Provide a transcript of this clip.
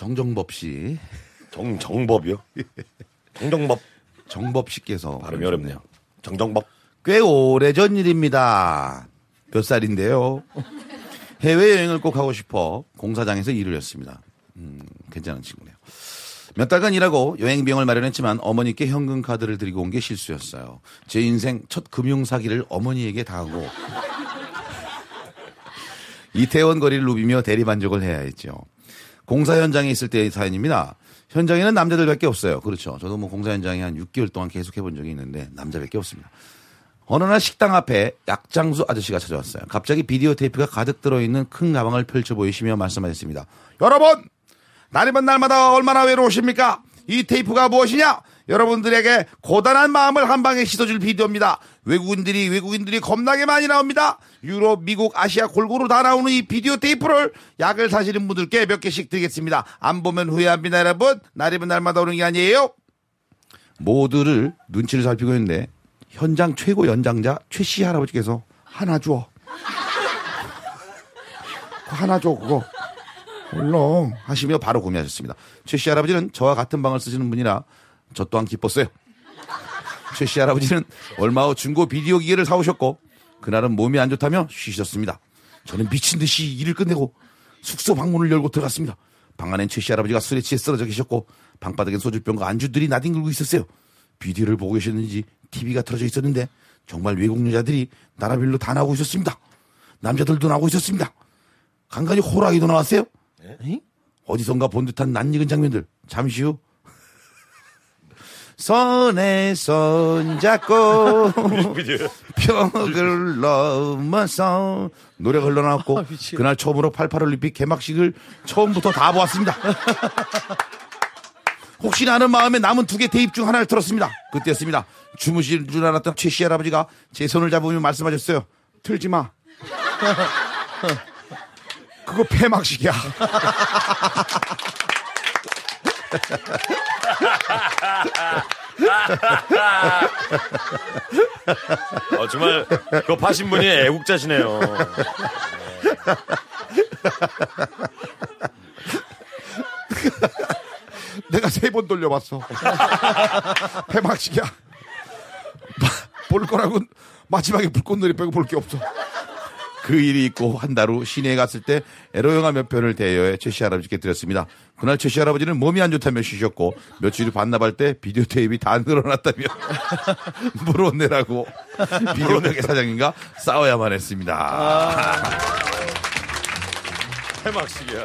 정정법 씨. 정정법이요? 정정법. 정법 씨께서. 발음이 어렵네요. 정정법. 꽤 오래전 일입니다. 몇 살인데요. 해외여행을 꼭 하고 싶어 공사장에서 일을 했습니다. 괜찮은 친구네요. 몇 달간 일하고 여행 비용을 마련했지만 어머니께 현금 카드를 드리고 온 게 실수였어요. 제 인생 첫 금융 사기를 어머니에게 당하고 이태원 거리를 누비며 대리만족을 해야 했죠. 공사 현장에 있을 때의 사연입니다. 현장에는 남자들밖에 없어요. 그렇죠. 저도 뭐 공사 현장에 한 6개월 동안 계속 해본 적이 있는데 남자밖에 없습니다. 어느 날 식당 앞에 약장수 아저씨가 찾아왔어요. 갑자기 비디오 테이프가 가득 들어있는 큰 가방을 펼쳐 보이시며 말씀하셨습니다. 여러분! 날이면 날마다 얼마나 외로우십니까? 이 테이프가 무엇이냐? 여러분들에게 고단한 마음을 한 방에 씻어줄 비디오입니다. 외국인들이 겁나게 많이 나옵니다. 유럽, 미국, 아시아 골고루 다 나오는 이 비디오 테이프를 약을 사시는 분들께 몇 개씩 드리겠습니다. 안 보면 후회합니다, 여러분. 날이면 날마다 오는 게 아니에요. 모두를 눈치를 살피고 있는데 현장 최고 연장자 최씨 할아버지께서 하나 줘. 하나 줘, 그거. 물론 하시며 바로 구매하셨습니다. 최씨 할아버지는 저와 같은 방을 쓰시는 분이라 저 또한 기뻤어요. 최씨 할아버지는 얼마 후 중고 비디오 기계를 사오셨고 그날은 몸이 안 좋다며 쉬셨습니다. 저는 미친 듯이 일을 끝내고 숙소 방문을 열고 들어갔습니다. 방 안엔 최씨 할아버지가 술에 취해 쓰러져 계셨고 방바닥엔 소주병과 안주들이 나뒹굴고 있었어요. 비디오를 보고 계셨는지 TV가 틀어져 있었는데 정말 외국 여자들이 나라별로 다 나오고 있었습니다. 남자들도 나오고 있었습니다. 간간히 호랑이도 나왔어요. 에이? 어디선가 본 듯한 낯익은 장면들. 잠시 후 손에 손잡고 벽을 넘어서 노래가 흘러나왔고 그날 처음으로 88올림픽 개막식을 처음부터 다 보았습니다. 혹시나 하는 마음에 남은 2개 테이프 중 하나를 틀었습니다. 그때였습니다. 주무실 줄 알았던 최씨 할아버지가 제 손을 잡으며 말씀하셨어요. 틀지 마. 그거 폐막식이야. 정말 그거 파신 분이 애국자시네요. 내가 3번 돌려봤어. 폐막식이야. 볼 거라고 마지막에 불꽃놀이 빼고 볼 게 없어. 그 일이 있고 한 달 후 시내에 갔을 때 에로영화 몇 편을 대여해 최씨 할아버지께 드렸습니다. 그날 최씨 할아버지는 몸이 안 좋다며 쉬셨고 며칠 후 반납할 때 비디오 테이프가 다 늘어났다며 물어내라고 비디오 가게 사장님과 싸워야만 했습니다. 해막식이야.